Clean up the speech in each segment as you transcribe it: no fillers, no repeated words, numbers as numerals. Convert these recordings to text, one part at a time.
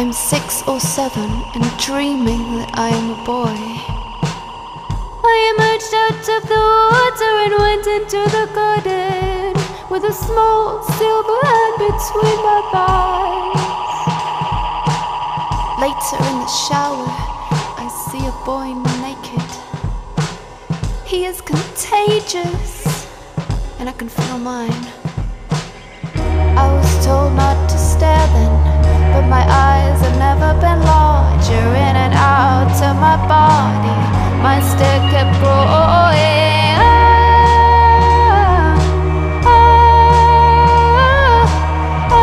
I'm 6 or 7 and dreaming that I am a boy. I emerged out of the water and went into the garden with a small silver hand between my thighs. Later in the shower, I see a boy naked. He is contagious, and I can feel mine. I was told not to stare then, but my eyes have never been larger. In and out of my body, my stick kept growing. Oh, oh, oh,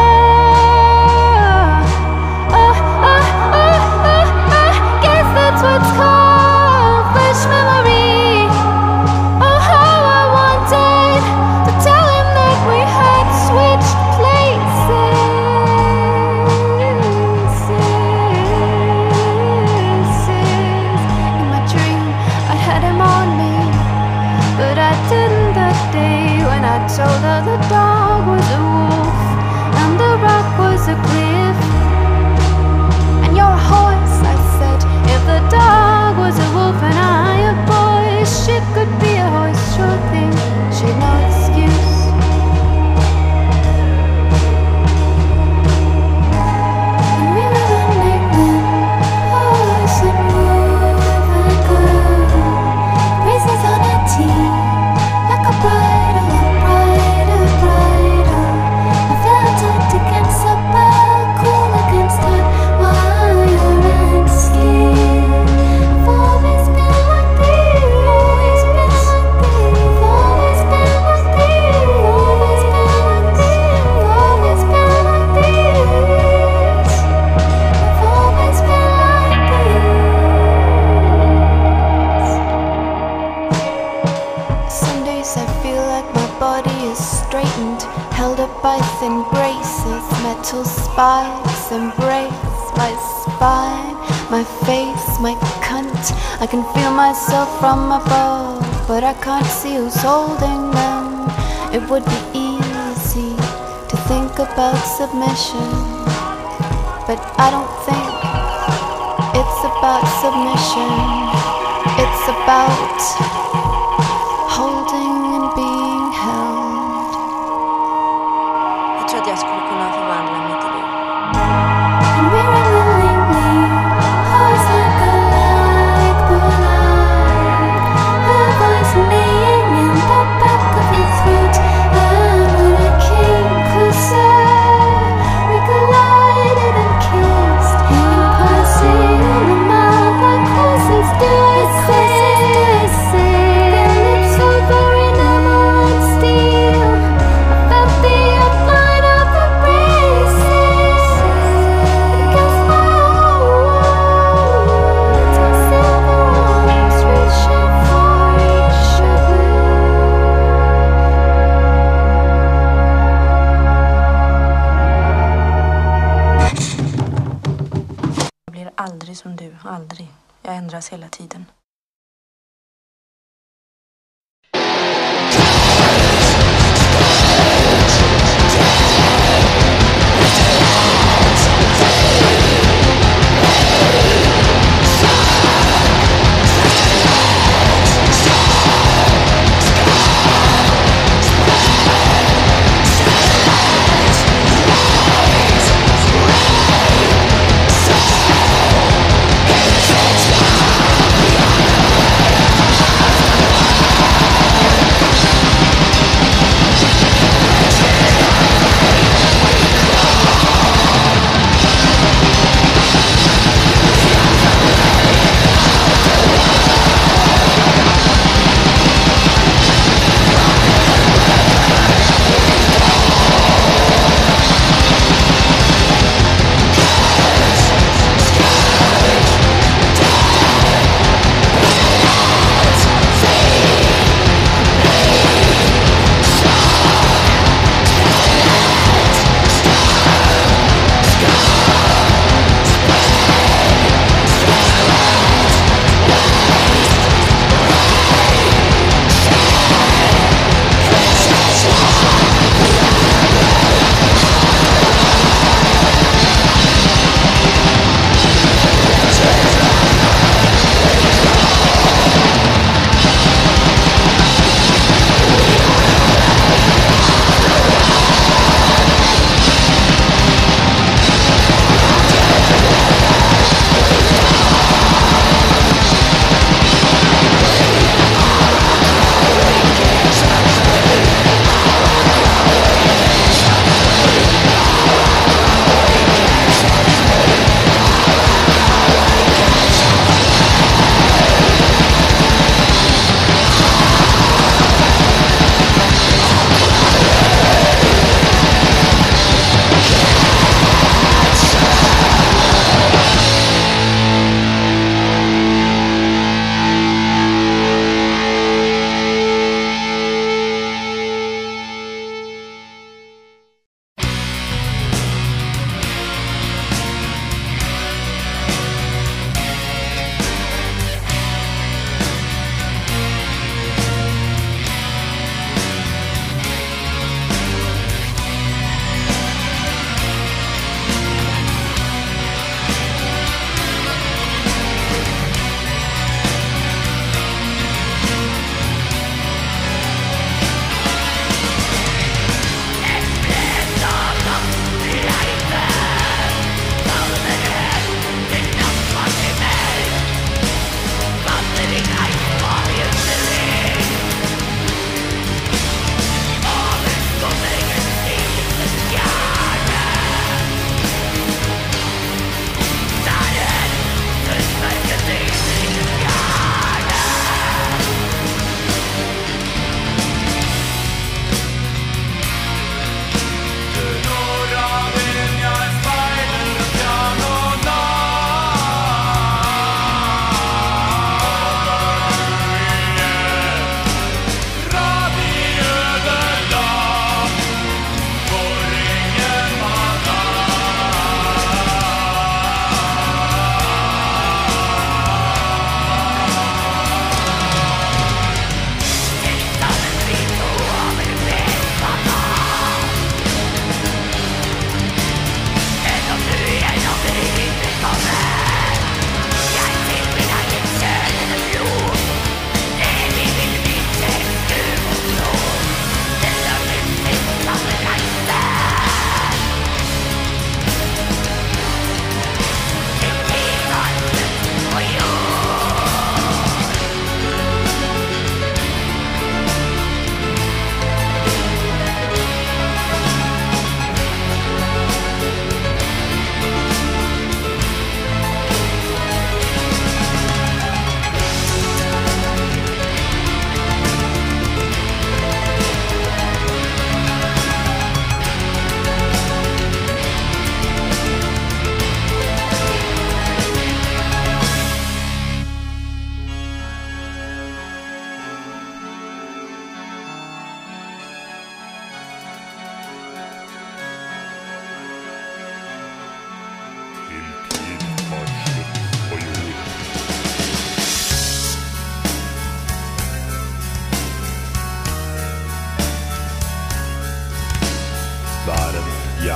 oh, oh, oh, oh, oh. Guess that's what's called flesh memory. Oh, how I wanted to tell him that we had switched places. I told her the dog was a wolf and the rock was a cliff. And you're a horse, I said. If the dog was a wolf and I a boy, she could be a horse, sure thing. She'd no excuse. Spikes embrace my spine, my face, my cunt. I can feel myself from above, but I can't see who's holding them. It would be easy to think about submission, but I don't think it's about submission. It's about holding and being held. It's just aldrig. Jag ändras hela tiden. Yeah.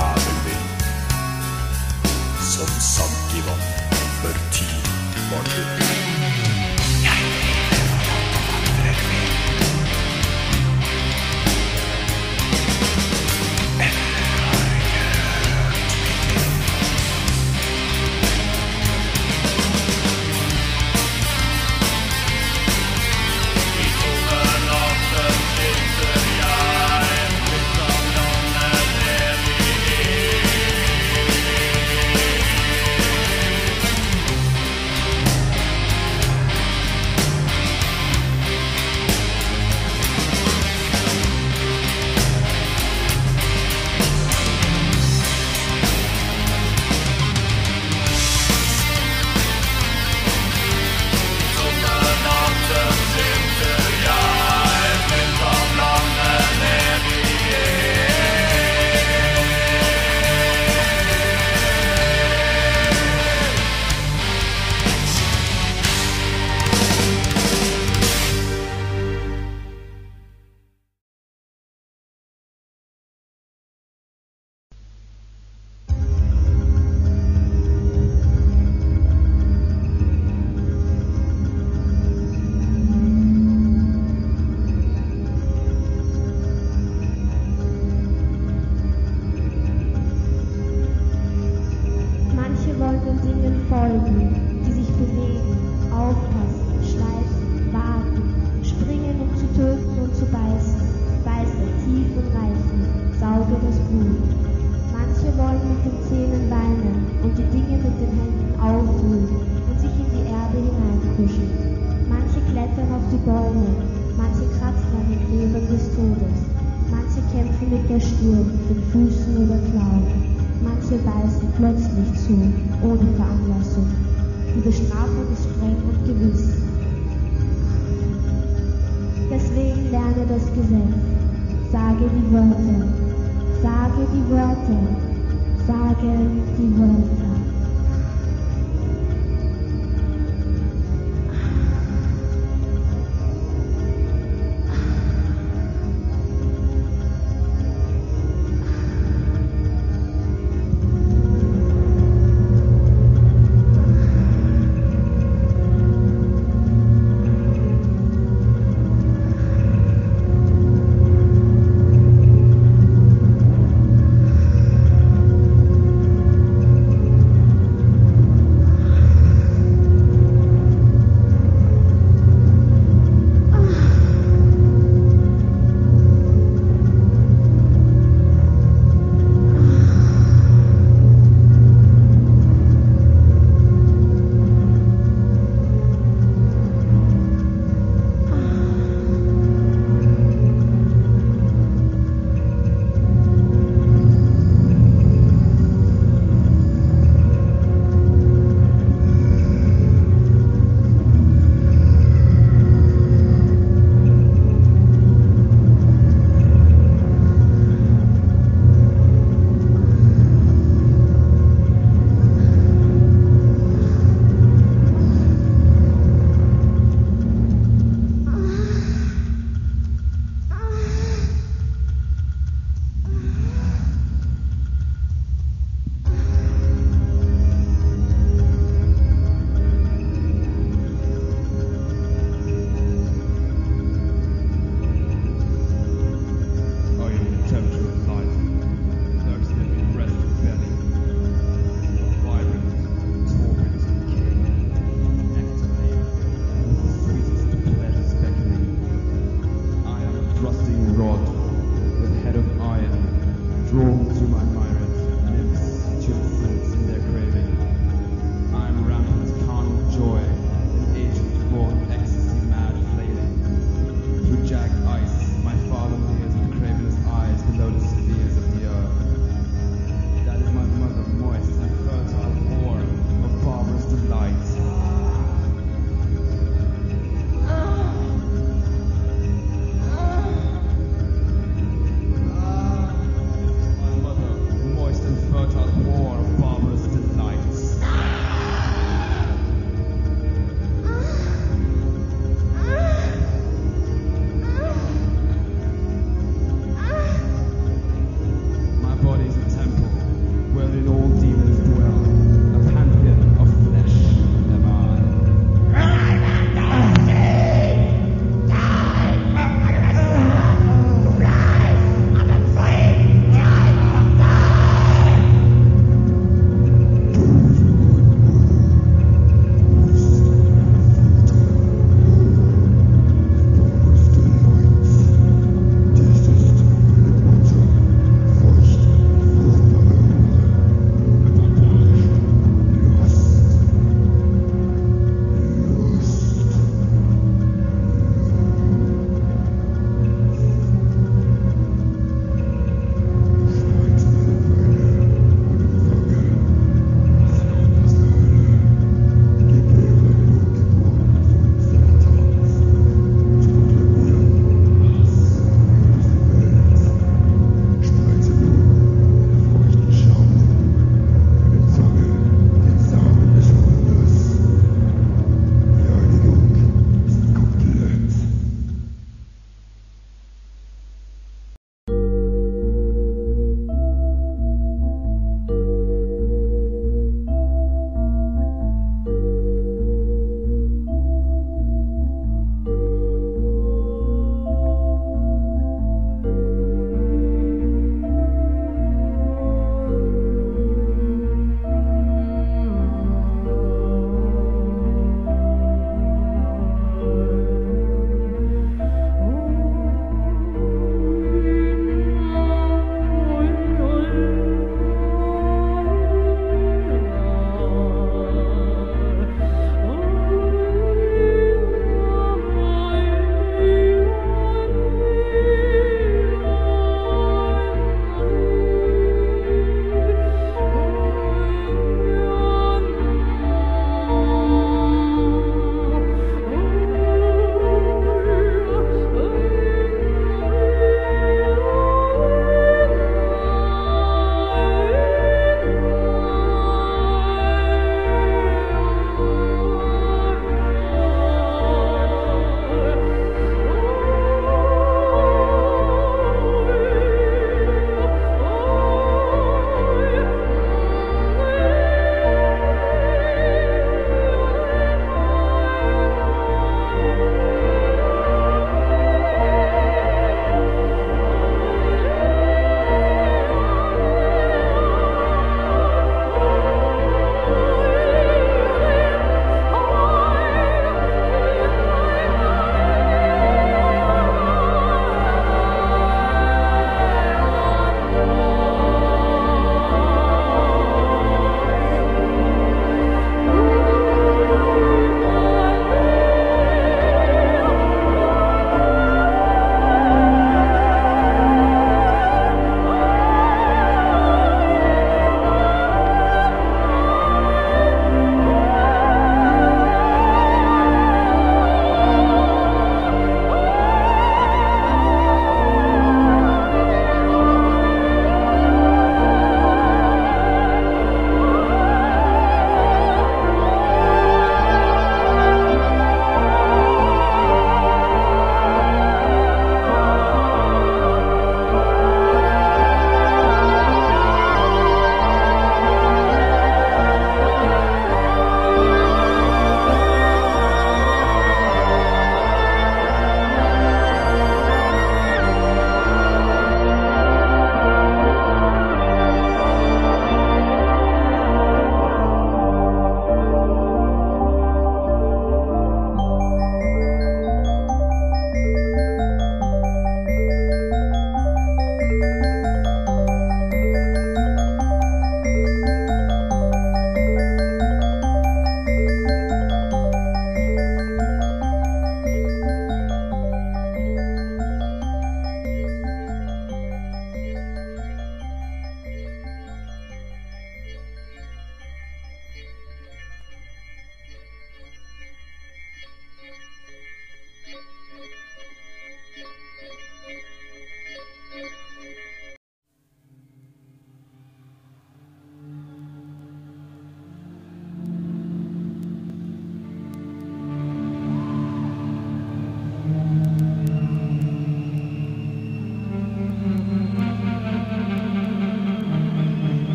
jævel vind, som sank i vann før tid var slutt. Jeg lever og vandrer med, eller har gjørt mitt liv. I tomme natten sitter jeg,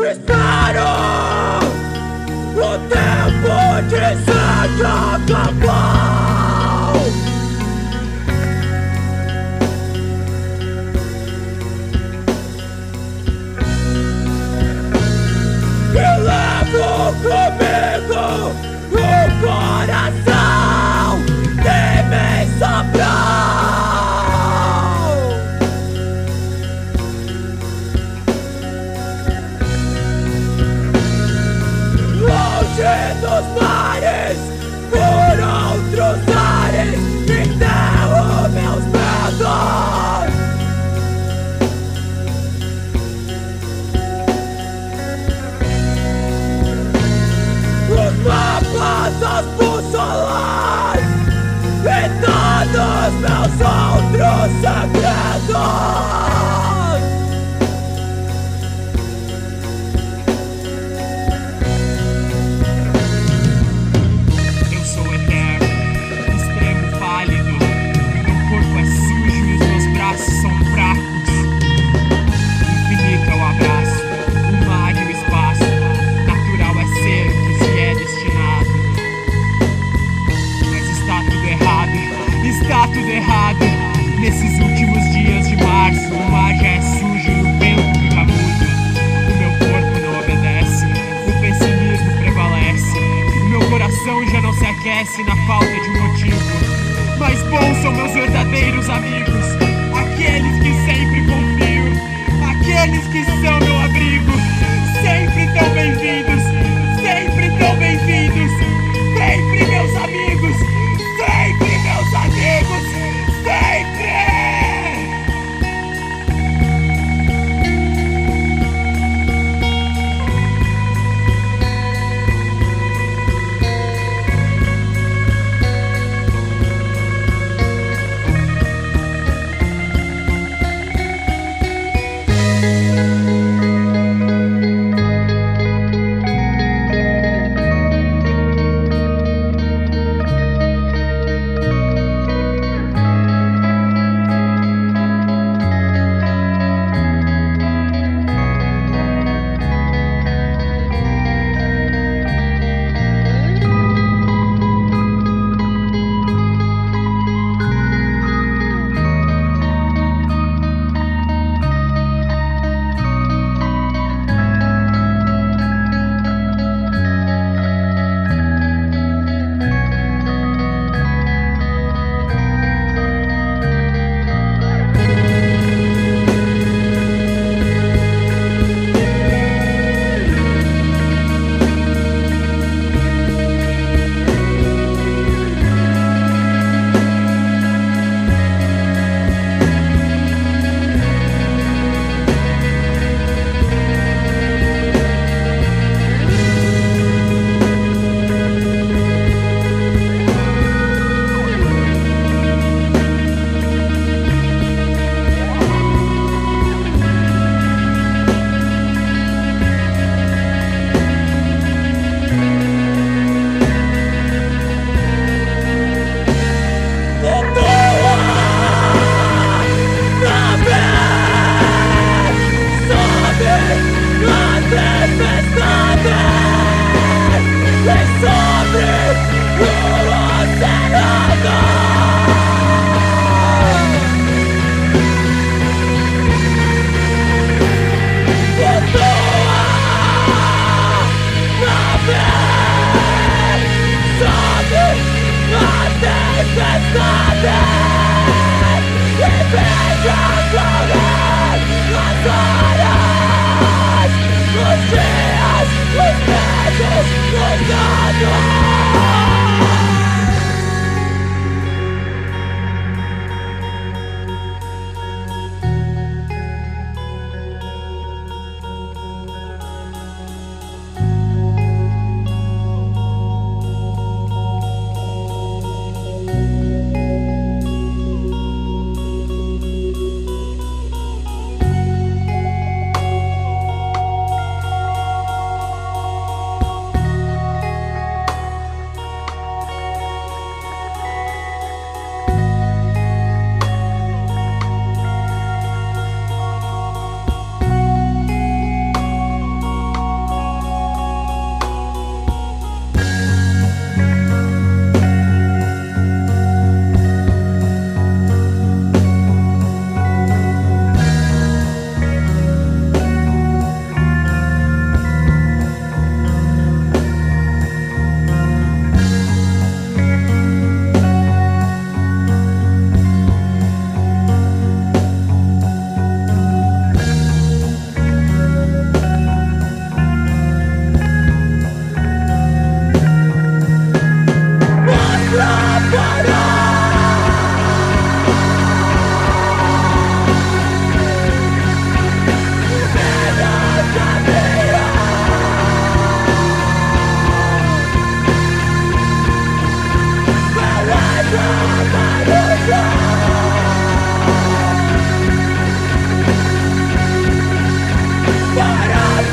Disparo, o tempo de sangue acabou. Eu levo comigo o coração que me sobrou. Los mares foram outros ares que deram meus medos. Os mapas, as bússolas e todos meus outros segredos. Está tudo errado. Nesses últimos dias de março, o mar já é sujo e o vento fica mudo. O meu corpo não obedece, o pessimismo prevalece. O meu coração já não se aquece na falta de motivo. Mas bons são meus verdadeiros amigos, aqueles que sempre confio, aqueles que são meu abrigo. Sempre tão bem-vindos, sempre tão bem-vindos, sempre meus amigos.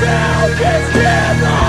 now, it's never